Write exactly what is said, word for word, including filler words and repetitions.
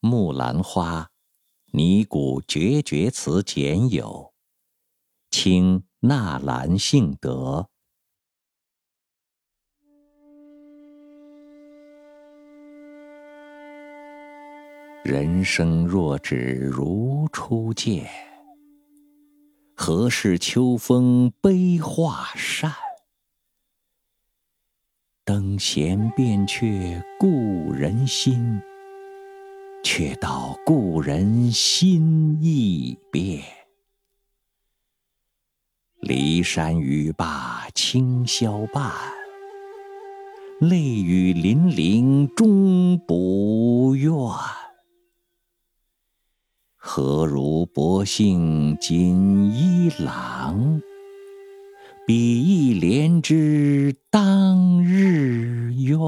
木兰花，拟古决绝词简有，清纳兰性德。人生若只如初见，何事秋风悲画扇。灯闲变却故人心，却道故人心易变。骊山语罢清宵半，泪雨霖铃终不怨。何如薄幸锦衣郎，比翼连枝当日愿。